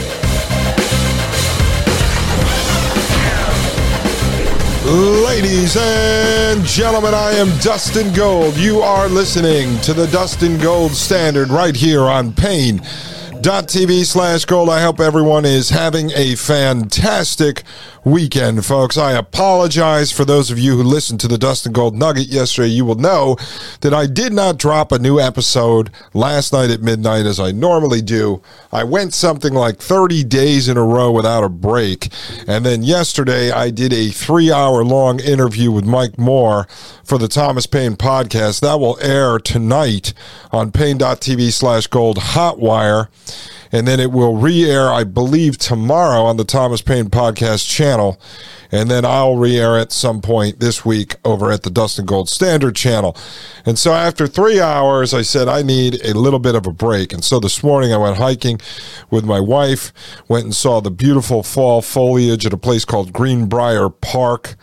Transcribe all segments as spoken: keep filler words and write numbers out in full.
Ladies and gentlemen, I am Dustin Gold. You are listening to the Dustin Gold Standard right here on pain dot t v slash gold. I hope everyone is having a fantastic weekend, folks. I apologize for those of you who listened to the Dustin Gold Nugget yesterday. You will know that I did not drop a new episode last night at midnight as I normally do. I went something like thirty days in a row without a break. And then yesterday, I did a three hour long interview with Mike Moore for the Thomas Paine podcast. That will air tonight on pain.tv slash gold Hotwire. And then it will re-air, I believe, tomorrow on the Thomas Paine podcast channel. And then I'll re-air at some point this week over at the Dustin Gold Standard channel. And so after three hours, I said, I need a little bit of a break. And so this morning I went hiking with my wife, went and saw the beautiful fall foliage at a place called Greenbrier Park.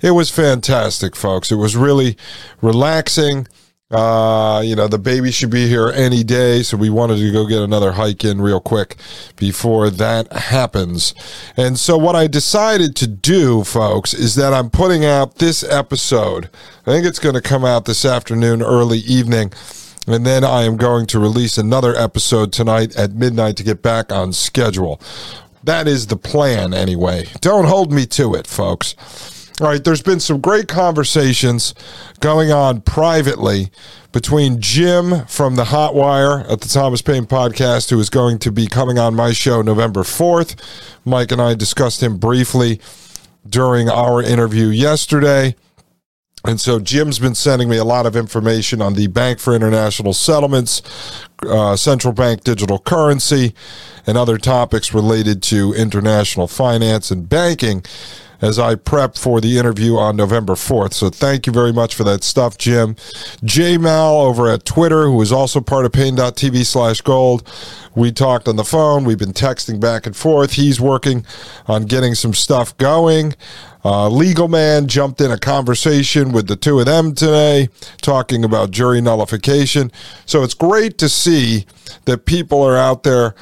It was fantastic, folks. It was really relaxing. Uh, you know, the baby should be here any day, so we wanted to go get another hike in real quick before that happens. And so what I decided to do, folks, is that I'm putting out this episode. I think it's going to come out this afternoon, early evening, and then I am going to release another episode tonight at midnight to get back on schedule. That is the plan, anyway. Don't hold me to it, folks. All right, there's been some great conversations going on privately between Jim from the Hotwire at the Thomas Paine podcast, who is going to be coming on my show November fourth. Mike and I discussed him briefly during our interview yesterday. And so Jim's been sending me a lot of information on the Bank for International Settlements, uh, Central Bank Digital Currency, and other topics related to international finance and banking as I prep for the interview on November fourth. So thank you very much for that stuff, Jim. J-Mal over at Twitter, who is also part of pain.tv slash gold. We talked on the phone. We've been texting back and forth. He's working on getting some stuff going. Uh, Legal Man jumped in a conversation with the two of them today, talking about jury nullification. So it's great to see that people are out there,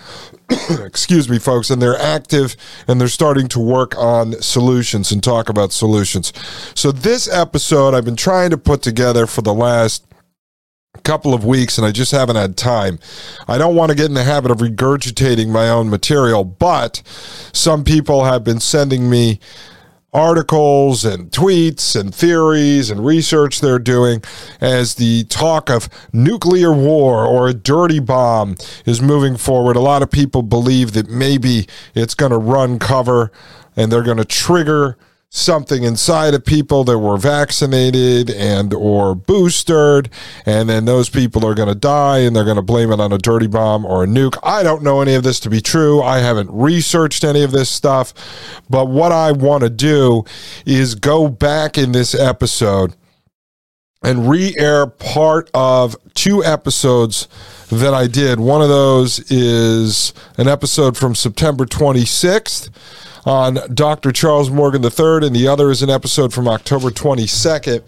excuse me, folks, and they're active and they're starting to work on solutions and talk about solutions. So this episode I've been trying to put together for the last couple of weeks, and I just haven't had time. I don't want to get in the habit of regurgitating my own material, but some people have been sending me articles and tweets and theories and research they're doing as the talk of nuclear war or a dirty bomb is moving forward. A lot of people believe that maybe it's going to run cover and they're going to trigger something inside of people that were vaccinated and or boosted, and then those people are going to die and they're going to blame it on a dirty bomb or a nuke. I don't know any of this to be true. I haven't researched any of this stuff, but what I want to do is go back in this episode and re-air part of two episodes that I did. One of those is an episode from September twenty-sixth on Doctor Charles Morgan the third, and the other is an episode from October twenty-second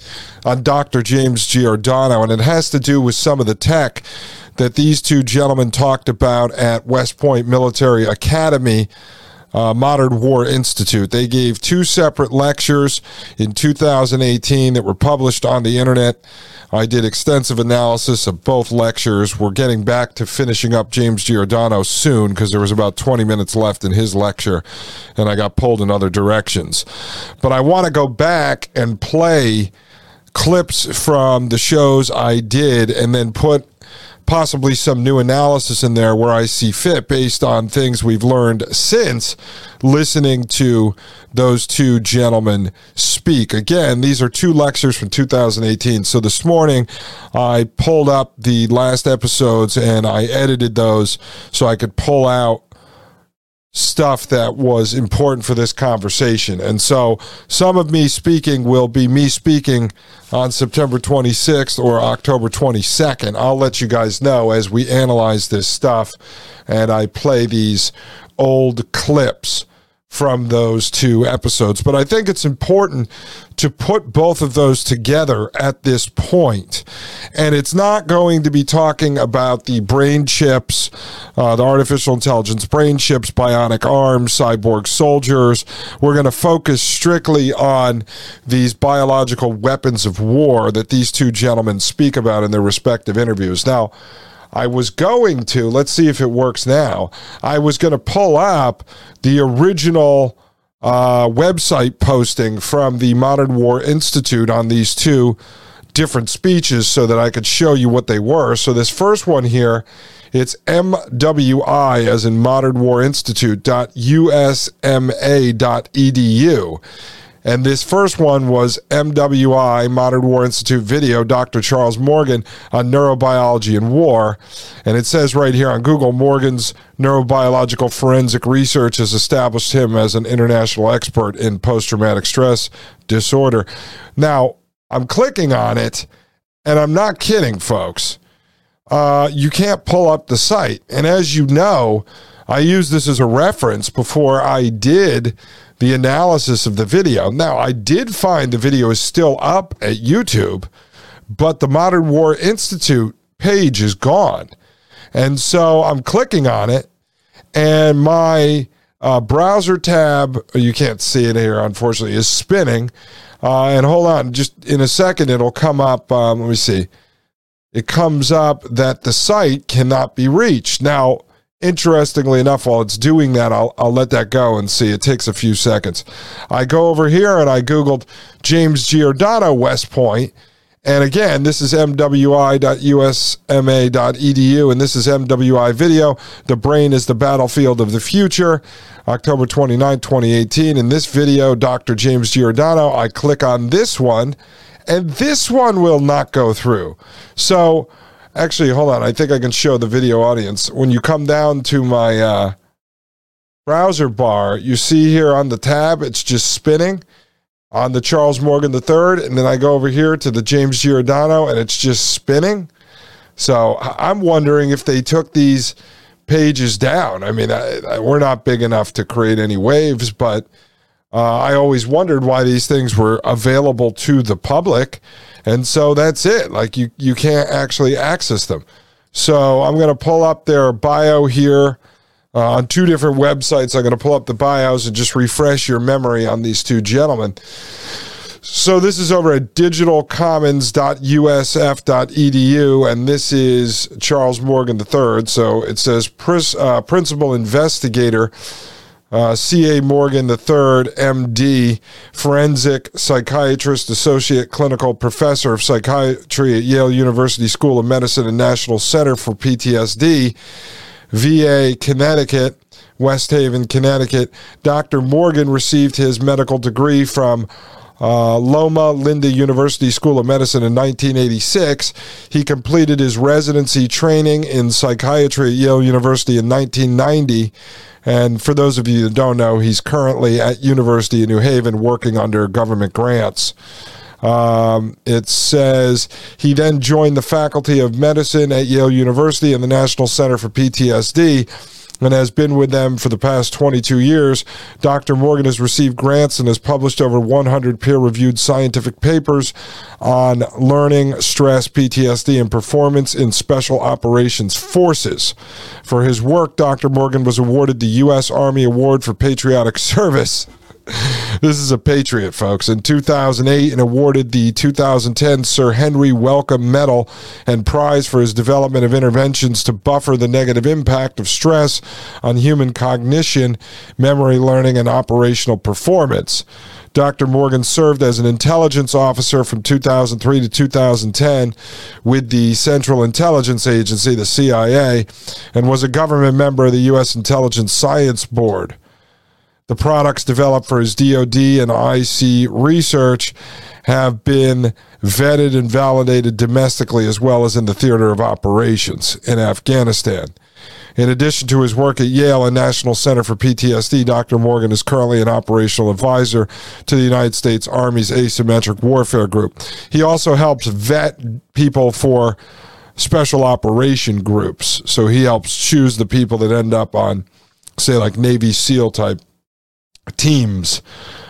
on Doctor James Giordano, and it has to do with some of the tech that these two gentlemen talked about at West Point Military Academy, Uh, Modern War Institute. They gave two separate lectures in two thousand eighteen that were published on the internet. I did extensive analysis of both lectures. We're getting back to finishing up James Giordano soon because there was about twenty minutes left in his lecture and I got pulled in other directions. But I want to go back and play clips from the shows I did and then put possibly some new analysis in there where I see fit based on things we've learned since listening to those two gentlemen speak. Again, these are two lectures from two thousand eighteen. So this morning, I pulled up the last episodes and I edited those so I could pull out stuff that was important for this conversation. And so some of me speaking will be me speaking on September twenty-sixth or October twenty-second. I'll let you guys know as we analyze this stuff and I play these old clips from those two episodes. But I think it's important to put both of those together at this point. And it's not going to be talking about the brain chips, uh, the artificial intelligence brain chips, bionic arms, cyborg soldiers. We're going to focus strictly on these biological weapons of war that these two gentlemen speak about in their respective interviews. Now, I was going to, let's see if it works now, I was going to pull up the original uh, website posting from the Modern War Institute on these two different speeches so that I could show you what they were. So this first one here, it's M W I as in Modern War Institute dot U S M A dot E D U. And this first one was M W I, Modern War Institute video, Doctor Charles Morgan on neurobiology and war. And it says right here on Google, Morgan's neurobiological forensic research has established him as an international expert in post-traumatic stress disorder. Now, I'm clicking on it, and I'm not kidding, folks. Uh, you can't pull up the site. And as you know, I used this as a reference before I did the analysis of the video. Now, I did find the video is still up at YouTube, but the Modern War Institute page is gone. And so I'm clicking on it, and my uh, browser tab, you can't see it here, unfortunately, is spinning. Uh, and hold on, just in a second, it'll come up. Um, let me see. It comes up that the site cannot be reached. Now, interestingly enough, while it's doing that, I'll, I'll let that go and see. It takes a few seconds. I go over here and I Googled James Giordano West Point. And again, this is M W I dot U S M A dot E D U, and this is M W I video. The brain is the battlefield of the future, October twenty-ninth, twenty eighteen. In this video, Doctor James Giordano, I click on this one, and this one will not go through. So, actually, hold on. I think I can show the video audience. When you come down to my uh, browser bar, you see here on the tab, it's just spinning on the Charles Morgan the third. And then I go over here to the James Giordano, and it's just spinning. So I'm wondering if they took these pages down. I mean, I, I, we're not big enough to create any waves, but uh, I always wondered why these things were available to the public. And so that's it. Like you, you can't actually access them. So I'm going to pull up their bio here uh, on two different websites. I'm going to pull up the bios and just refresh your memory on these two gentlemen. So this is over at digital commons dot U S F dot E D U, and this is Charles Morgan the third. So it says Pris, uh, Principal Investigator, Uh, C A Morgan the third, M D, forensic psychiatrist, associate clinical professor of psychiatry at Yale University School of Medicine and National Center for P T S D, V A, Connecticut, West Haven, Connecticut. Doctor Morgan received his medical degree from Uh, Loma Linda University School of Medicine in nineteen eighty-six. He completed his residency training in psychiatry at Yale University in nineteen ninety. And for those of you that don't know, he's currently at University of New Haven working under government grants. Um, it says he then joined the faculty of medicine at Yale University and the National Center for P T S D, and has been with them for the past twenty-two years. Doctor Morgan has received grants and has published over one hundred peer-reviewed scientific papers on learning, stress, P T S D, and performance in special operations forces. For his work, Doctor Morgan was awarded the U S Army Award for Patriotic Service. This is a patriot, folks. In two thousand eight, and awarded the two thousand ten Sir Henry Wellcome Medal and Prize for his development of interventions to buffer the negative impact of stress on human cognition, memory learning, and operational performance. Doctor Morgan served as an intelligence officer from two thousand three to two thousand ten with the Central Intelligence Agency, the C I A, and was a government member of the U S Intelligence Science Board. The products developed for his D O D and I C research have been vetted and validated domestically as well as in the theater of operations in Afghanistan. In addition to his work at Yale and National Center for P T S D, Doctor Morgan is currently an operational advisor to the United States Army's Asymmetric Warfare Group. He also helps vet people for special operation groups. So he helps choose the people that end up on, say, like Navy SEAL type teams.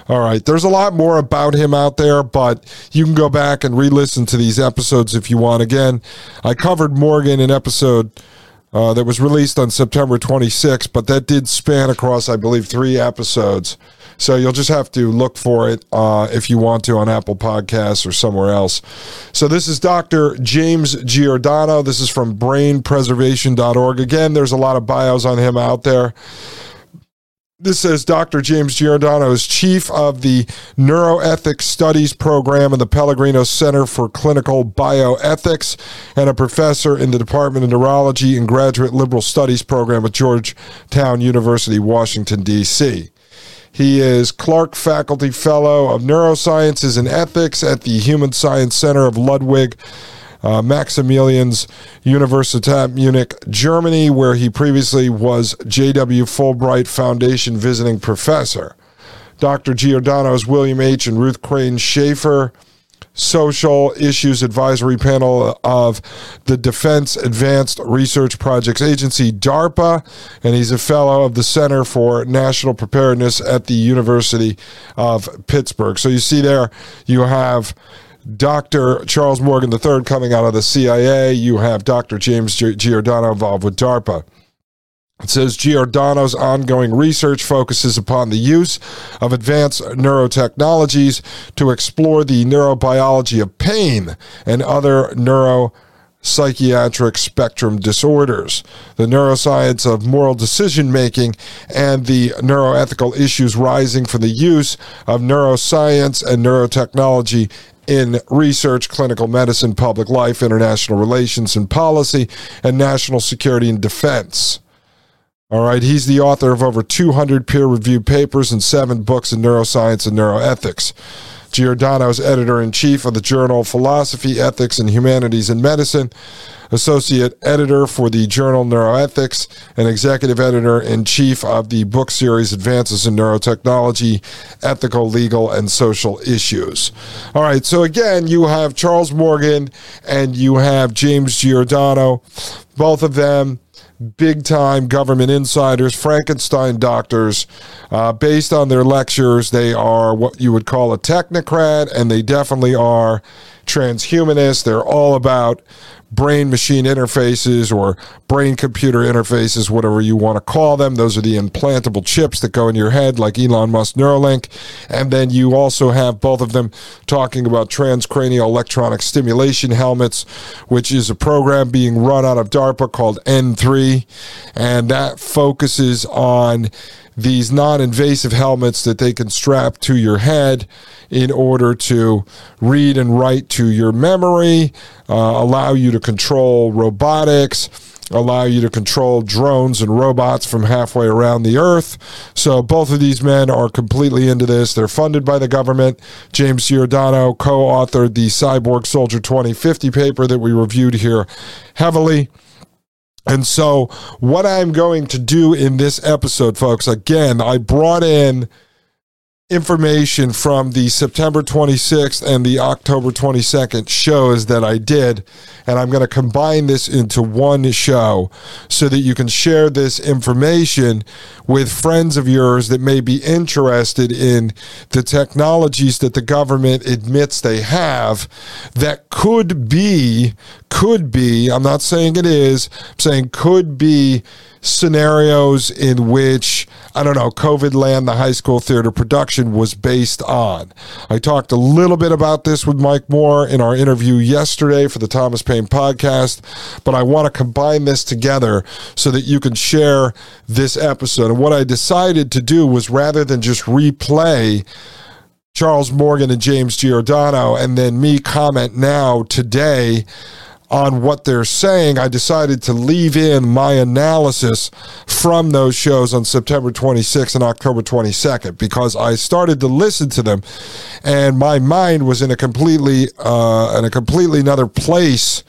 All right. There's a lot more about him out there, but you can go back and re-listen to these episodes if you want. Again, I covered Morgan in episode uh, that was released on September twenty-sixth, but that did span across, I believe, three episodes. So you'll just have to look for it uh, if you want to on Apple Podcasts or somewhere else. So this is Doctor James Giordano. This is from brain preservation dot org. Again, there's a lot of bios on him out there. This says Doctor James Giordano is chief of the Neuroethics Studies Program in the Pellegrino Center for Clinical Bioethics and a professor in the Department of Neurology and Graduate Liberal Studies Program at Georgetown University, Washington, D C He is Clark Faculty Fellow of Neurosciences and Ethics at the Human Science Center of Ludwig Uh, Maximilians Universität Munich, Germany, where he previously was J W Fulbright Foundation visiting professor. Doctor Giordano's William H. and Ruth Crane Schaefer Social Issues Advisory Panel of the Defense Advanced Research Projects Agency, DARPA, and he's a fellow of the Center for National Preparedness at the University of Pittsburgh. So you see there, you have Doctor Charles Morgan the third coming out of the C I A. You have Doctor James Giordano involved with DARPA. It says Giordano's ongoing research focuses upon the use of advanced neurotechnologies to explore the neurobiology of pain and other neuropsychiatric spectrum disorders, the neuroscience of moral decision-making, and the neuroethical issues rising from the use of neuroscience and neurotechnology in research, clinical medicine, public life, international relations and policy, and national security and defense. All right, he's the author of over two hundred peer-reviewed papers and seven books in neuroscience and neuroethics. Giordano's editor-in-chief of the journal Philosophy, Ethics, and Humanities in Medicine, associate editor for the journal Neuroethics, and executive editor-in-chief of the book series Advances in Neurotechnology, Ethical, Legal, and Social Issues. All right, so again, you have Charles Morgan and you have James Giordano, both of them big-time government insiders, Frankenstein doctors. Uh, based on their lectures, they are what you would call a technocrat, and they definitely are transhumanists. They're all about brain-machine interfaces or brain-computer interfaces, whatever you want to call them. Those are the implantable chips that go in your head, like Elon Musk's Neuralink. And then you also have both of them talking about transcranial electronic stimulation helmets, which is a program being run out of DARPA called N three, and that focuses on these non-invasive helmets that they can strap to your head in order to read and write to your memory, uh, allow you to control robotics, allow you to control drones and robots from halfway around the earth. So both of these men are completely into this. They're funded by the government. James Giordano co-authored the Cyborg Soldier twenty fifty paper that we reviewed here heavily. And so what I'm going to do in this episode, folks, again, I brought in information from the September twenty-sixth and the October twenty-second shows that I did, and I'm going to combine this into one show so that you can share this information with friends of yours that may be interested in the technologies that the government admits they have that could be, could be, I'm not saying it is, I'm saying could be scenarios in which, I don't know, COVID Land, the high school theater production, was based on. I talked a little bit about this with Mike Moore in our interview yesterday for the Thomas Paine podcast, but I want to combine this together so that you can share this episode. And what I decided to do was, rather than just replay Charles Morgan and James Giordano and then me comment now today on what they're saying, I decided to leave in my analysis from those shows on September twenty-sixth and October twenty-second, because I started to listen to them and my mind was in a completely uh, in a completely another place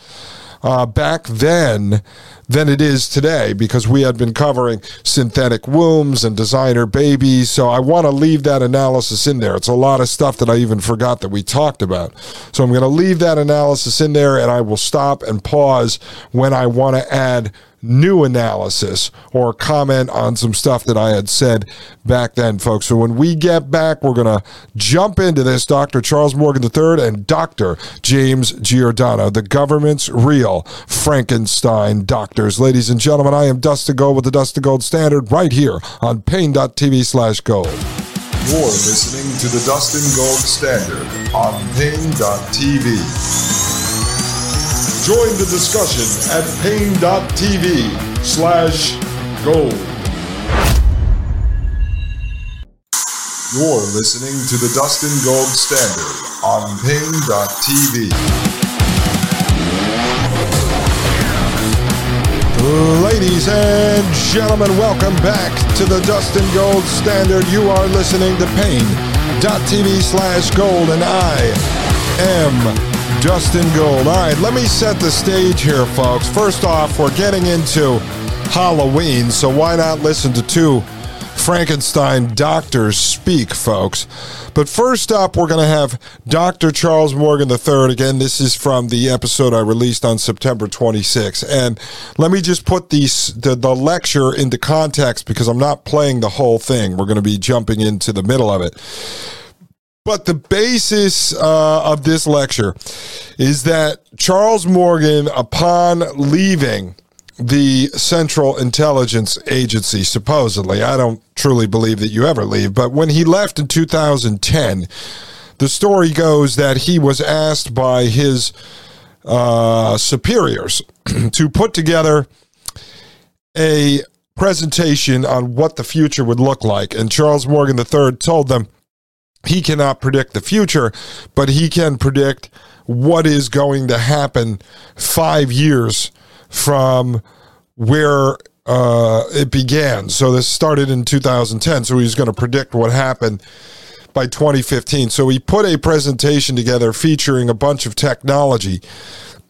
uh, back then than it is today, because we had been covering synthetic wombs and designer babies. So I want to leave that analysis in there. It's a lot of stuff that I even forgot that we talked about. So I'm going to leave that analysis in there, and I will stop and pause when I want to add new analysis or comment on some stuff that I had said back then, folks. So when we get back, we're going to jump into this. Doctor Charles Morgan the third and Doctor James Giordano, the government's real Frankenstein doctors. Ladies and gentlemen, I am Dustin Gold with the Dustin Gold Standard right here on pain dot t v slash gold. You're listening to the Dustin Gold Standard on pain dot t v. Join the discussion at pain dot t v slash gold. You're listening to the Dustin Gold Standard on pain dot t v. Ladies and gentlemen, welcome back to the Dustin Gold Standard. You are listening to pain dot t v slash gold, and I am Dustin Gold. All right, let me set the stage here, folks. First off, we're getting into Halloween, so why not listen to two Frankenstein doctors speak, folks? But first up, we're going to have Doctor Charles Morgan the third. Again, this is from the episode I released on September twenty-sixth. And let me just put these, the, the lecture into context, because I'm not playing the whole thing. We're going to be jumping into the middle of it. But the basis uh, of this lecture is that Charles Morgan, upon leaving the Central Intelligence Agency, supposedly, I don't truly believe that you ever leave, but when he left in two thousand ten, the story goes that he was asked by his uh, superiors to put together a presentation on what the future would look like. And Charles Morgan the third told them, he cannot predict the future, but he can predict what is going to happen five years from where uh, it began. So this started in two thousand ten, so he's going to predict what happened by twenty fifteen. So he put a presentation together featuring a bunch of technology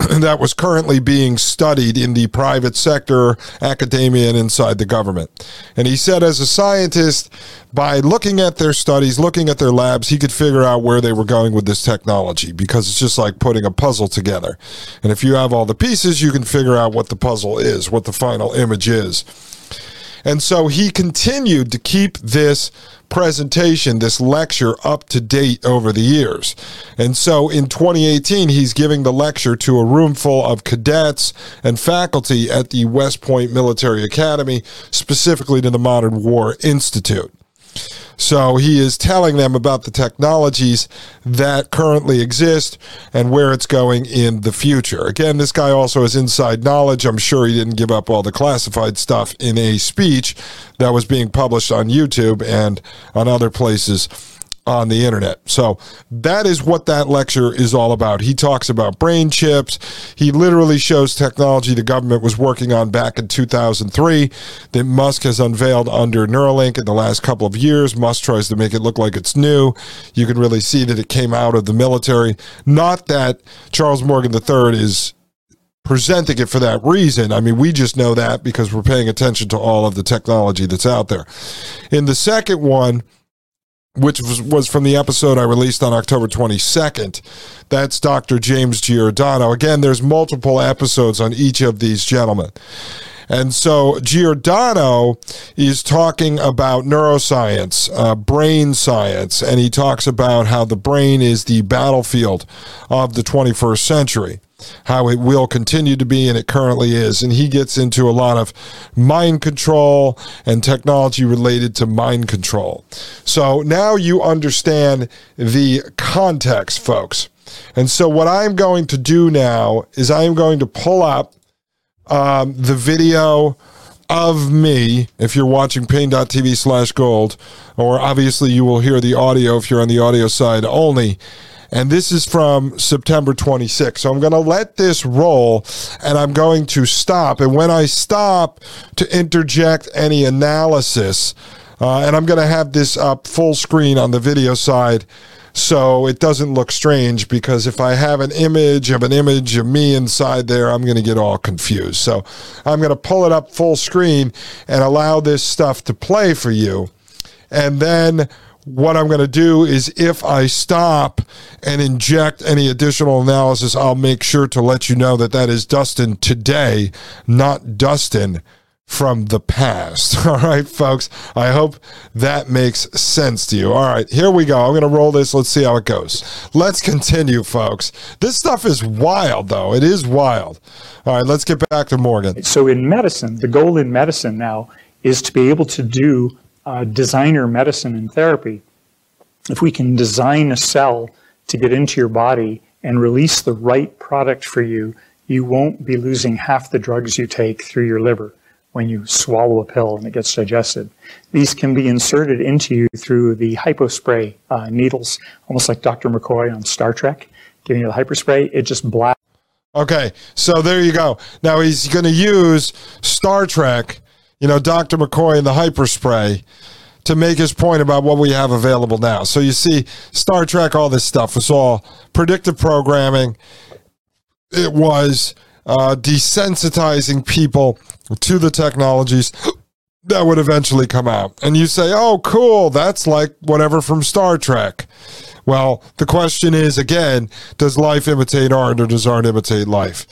that was currently being studied in the private sector, academia, and inside the government. And he said, as a scientist, by looking at their studies, looking at their labs, he could figure out where they were going with this technology, because it's just like putting a puzzle together. And if you have all the pieces, you can figure out what the puzzle is, what the final image is. And so he continued to keep this presentation, this lecture, up to date over the years. And so in twenty eighteen, he's giving the lecture to a room full of cadets and faculty at the West Point Military Academy, specifically to the Modern War Institute. So he is telling them about the technologies that currently exist and where it's going in the future. Again, this guy also has inside knowledge. I'm sure he didn't give up all the classified stuff in a speech that was being published on YouTube and on other places on the internet. So that is what that lecture is all about. He talks about brain chips. He literally shows technology the government was working on back in two thousand three that Musk has unveiled under Neuralink in the last couple of years. Musk tries to make it look like it's new. You can really see that it came out of the military. Not that Charles Morgan the third is presenting it for that reason. I mean, we just know that because we're paying attention to all of the technology that's out there. In the second one, which was, was from the episode I released on October twenty-second. That's Doctor James Giordano. Again, there's multiple episodes on each of these gentlemen. And so Giordano is talking about neuroscience, uh, brain science, and he talks about how the brain is the battlefield of the twenty-first century. How it will continue to be, and it currently is. And he gets into a lot of mind control and technology related to mind control. So now you understand the context, folks. And so what I'm going to do now is I am going to pull up um, the video of me, if you're watching pain.tv slash gold, or obviously you will hear the audio if you're on the audio side only. And this is from September twenty-sixth. So I'm going to let this roll, and I'm going to stop. And when I stop, to interject any analysis, uh, and I'm going to have this up full screen on the video side so it doesn't look strange, because if I have an image of an image of me inside there, I'm going to get all confused. So I'm going to pull it up full screen and allow this stuff to play for you. And then what I'm going to do is, if I stop and inject any additional analysis, I'll make sure to let you know that that is Dustin today, not Dustin from the past. All right, folks, I hope that makes sense to you. All right, here we go. I'm going to roll this. Let's see how it goes. Let's continue, folks. This stuff is wild, though. It is wild. All right, let's get back to Morgan. So in medicine, the goal in medicine now is to be able to do Uh, designer medicine and therapy. If we can design a cell to get into your body and release the right product for you, you won't be losing half the drugs you take through your liver when you swallow a pill and it gets digested. These can be inserted into you through the hypospray uh, needles, almost like Doctor McCoy on Star Trek, giving you the hyperspray. It just blasts. Okay, so there you go. Now he's going to use Star Trek, you know, Doctor McCoy and the hyperspray to make his point about what we have available now. So you see, Star Trek, all this stuff was all predictive programming. It was uh, desensitizing people to the technologies that would eventually come out. And you say, oh, cool, that's like whatever from Star Trek. Well, the question is, again, does life imitate art, or does art imitate life?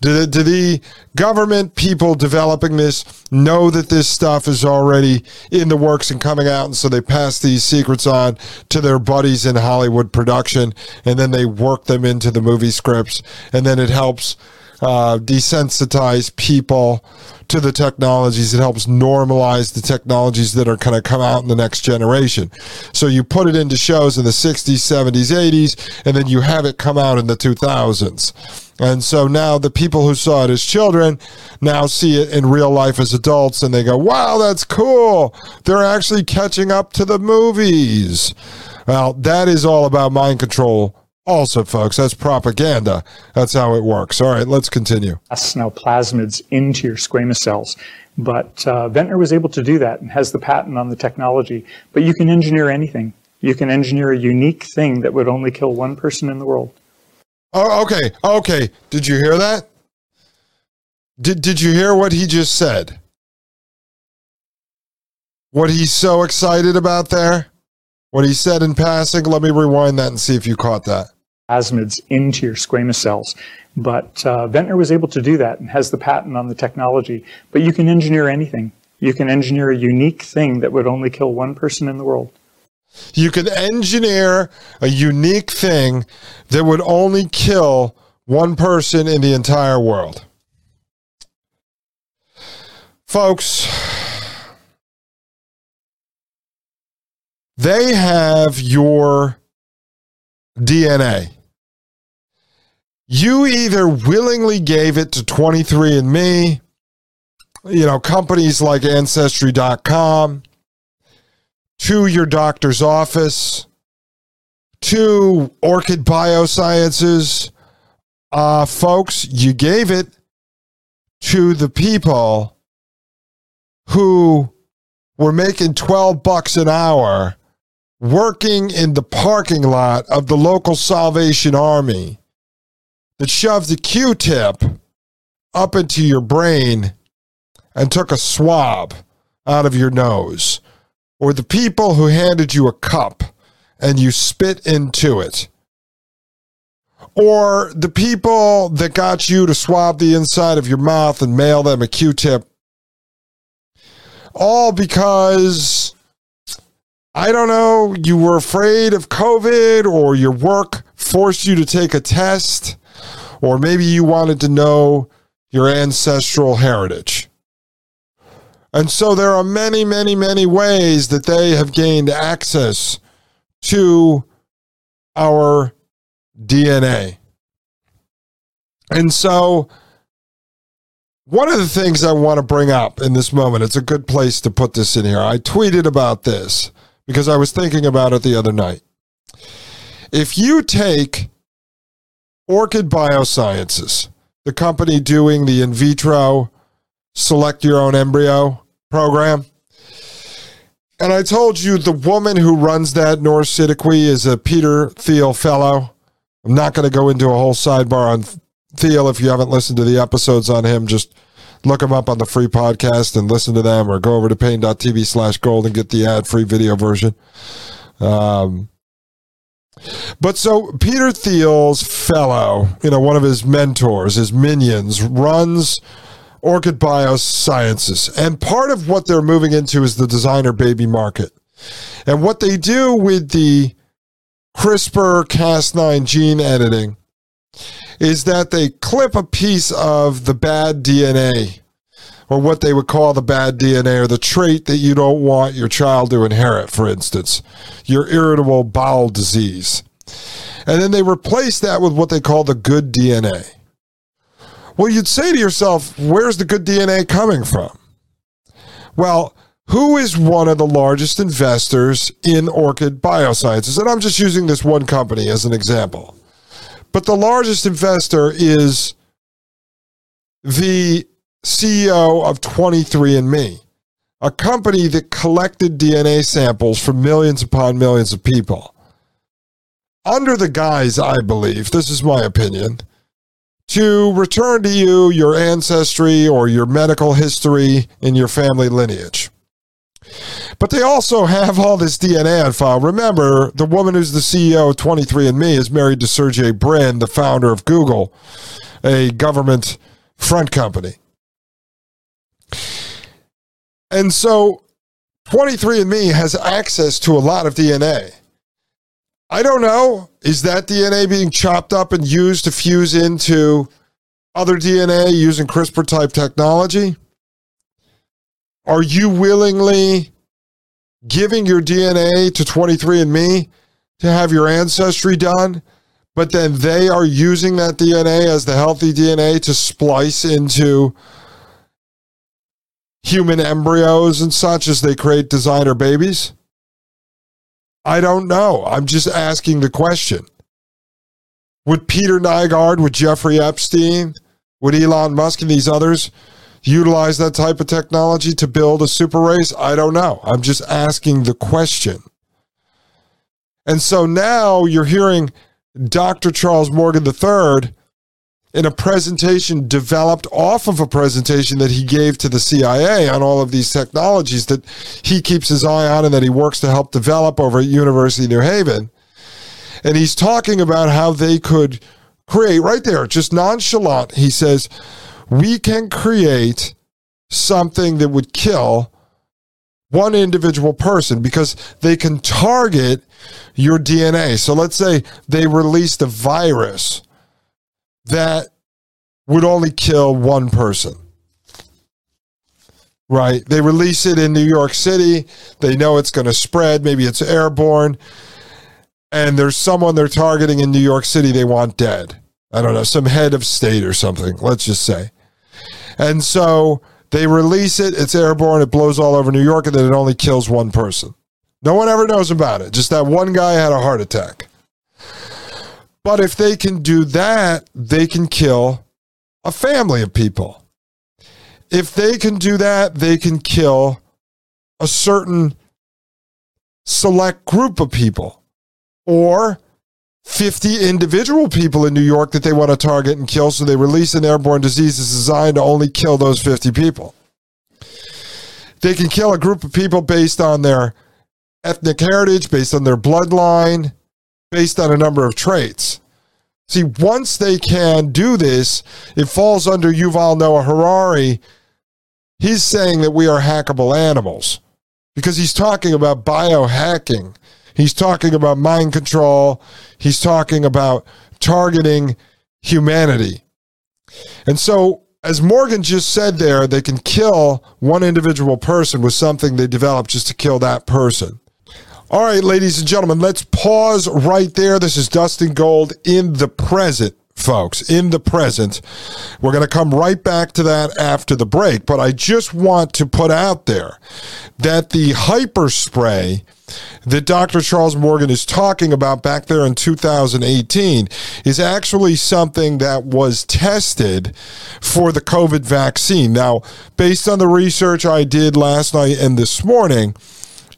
Do, do the government people developing this know that this stuff is already in the works and coming out, and so they pass these secrets on to their buddies in Hollywood production, and then they work them into the movie scripts, and then it helps uh, desensitize people to the technologies. It helps normalize the technologies that are going to come out in the next generation. So you put it into shows in the sixties, seventies, eighties, and then you have it come out in the two thousands. And so now the people who saw it as children now see it in real life as adults, and they go, wow, that's cool. They're actually catching up to the movies. Well, that is all about mind control. Also, folks, that's propaganda. That's how it works. All right, let's continue. Now plasmids into your squamous cells. But uh, Ventnor was able to do that and has the patent on the technology. But you can engineer anything. You can engineer a unique thing that would only kill one person in the world. Oh, okay. Okay. Did you hear that? Did, did you hear what he just said? What he's so excited about there? What he said in passing? Let me rewind that and see if you caught that. Plasmids into your squamous cells. But uh, Ventnor was able to do that and has the patent on the technology. But you can engineer anything. You can engineer a unique thing that would only kill one person in the world. You can engineer a unique thing that would only kill one person in the entire world. Folks, they have your D N A. You either willingly gave it to twenty-three and me, you know, companies like ancestry dot com, to your doctor's office, to Orchid Biosciences. Uh, folks, you gave it to the people who were making twelve bucks an hour working in the parking lot of the local Salvation Army that shoved a Q-tip up into your brain and took a swab out of your nose, or the people who handed you a cup and you spit into it, or the people that got you to swab the inside of your mouth and mail them a Q-tip, all because, I don't know, you were afraid of COVID, or your work forced you to take a test, or maybe you wanted to know your ancestral heritage. And so there are many, many, many ways that they have gained access to our D N A. And so one of the things I want to bring up in this moment, it's a good place to put this in here. I tweeted about this because I was thinking about it the other night. If you take Orchid Biosciences, the company doing the in vitro select your own embryo program, and I told you the woman who runs that, Noor Siddiqui, is a Peter Thiel fellow. I'm not going to go into a whole sidebar on Thiel. If you haven't listened to the episodes on him, just look him up on the free podcast and listen to them, or go over to pain.tv slash gold and get the ad-free video version. Um, but so Peter Thiel's fellow, you know, one of his mentors, his minions, runs Orchid Biosciences. And part of what they're moving into is the designer baby market. And what they do with the CRISPR Cas nine gene editing is that they clip a piece of the bad D N A, or what they would call the bad D N A, or the trait that you don't want your child to inherit, for instance, your irritable bowel disease. And then they replace that with what they call the good D N A. Well, you'd say to yourself, where's the good D N A coming from? Well, who is one of the largest investors in Orchid Biosciences? And I'm just using this one company as an example. But the largest investor is the C E O of twenty-three and me, a company that collected D N A samples from millions upon millions of people. Under the guise, I believe, this is my opinion, to return to you your ancestry or your medical history in your family lineage. But they also have all this D N A on file. Remember, the woman who's the C E O of twenty-three and me is married to Sergey Brin, the founder of Google, a government front company. And so twenty-three and me has access to a lot of D N A. I don't know, is that D N A being chopped up and used to fuse into other D N A using CRISPR-type technology? Are you willingly giving your D N A to twenty-three and me to have your ancestry done, but then they are using that D N A as the healthy D N A to splice into human embryos and such as they create designer babies? I don't know. I'm just asking the question. Would Peter Nygaard, would Jeffrey Epstein, would Elon Musk and these others utilize that type of technology to build a super race? I don't know. I'm just asking the question. And so now you're hearing Doctor Charles Morgan the third in a presentation developed off of a presentation that he gave to the C I A on all of these technologies that he keeps his eye on and that he works to help develop over at University of New Haven. And he's talking about how they could create, right there, just nonchalant, he says, we can create something that would kill one individual person because they can target your D N A. So let's say they released a virus that would only kill one person, right? They release it in New York City. They know it's going to spread. Maybe it's airborne. And there's someone they're targeting in New York City they want dead. I don't know, some head of state or something, let's just say. And so they release it. It's airborne. It blows all over New York, and then it only kills one person. No one ever knows about it. Just that one guy had a heart attack. But if they can do that, they can kill a family of people. If they can do that, they can kill a certain select group of people or fifty individual people in New York that they want to target and kill, so they release an airborne disease that's designed to only kill those fifty people. They can kill a group of people based on their ethnic heritage, based on their bloodline, based on a number of traits. See, once they can do this, it falls under Yuval Noah Harari. He's saying that we are hackable animals because he's talking about biohacking. He's talking about mind control. He's talking about targeting humanity. And so, as Morgan just said there, they can kill one individual person with something they developed just to kill that person. All right, ladies and gentlemen, let's pause right there. This is Dustin Gold in the present, folks, in the present. We're going to come right back to that after the break, but I just want to put out there that the hyperspray that Doctor Charles Morgan is talking about back there in two thousand eighteen is actually something that was tested for the COVID vaccine. Now, based on the research I did last night and this morning,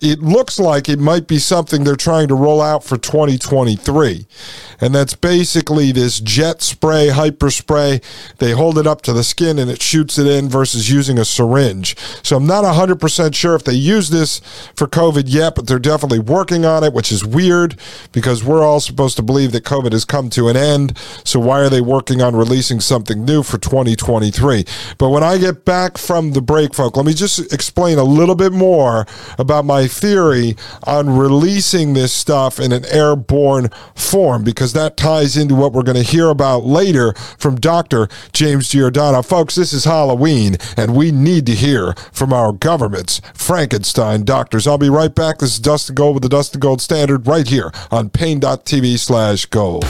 it looks like it might be something they're trying to roll out for twenty twenty-three. And that's basically this jet spray, hyper spray. They hold it up to the skin and it shoots it in versus using a syringe. So I'm not one hundred percent sure if they use this for COVID yet, but they're definitely working on it, which is weird because we're all supposed to believe that COVID has come to an end. So why are they working on releasing something new for twenty twenty-three? But when I get back from the break, folks, let me just explain a little bit more about my theory on releasing this stuff in an airborne form, because that ties into what we're going to hear about later from Doctor James Giordano. Folks, this is Halloween, and we need to hear from our government's Frankenstein doctors. I'll be right back. This is Dustin Gold with the Dustin Gold Standard right here on pain dot t v slash gold.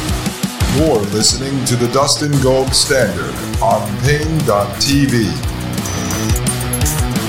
You're listening to the Dustin Gold Standard on pain dot t v.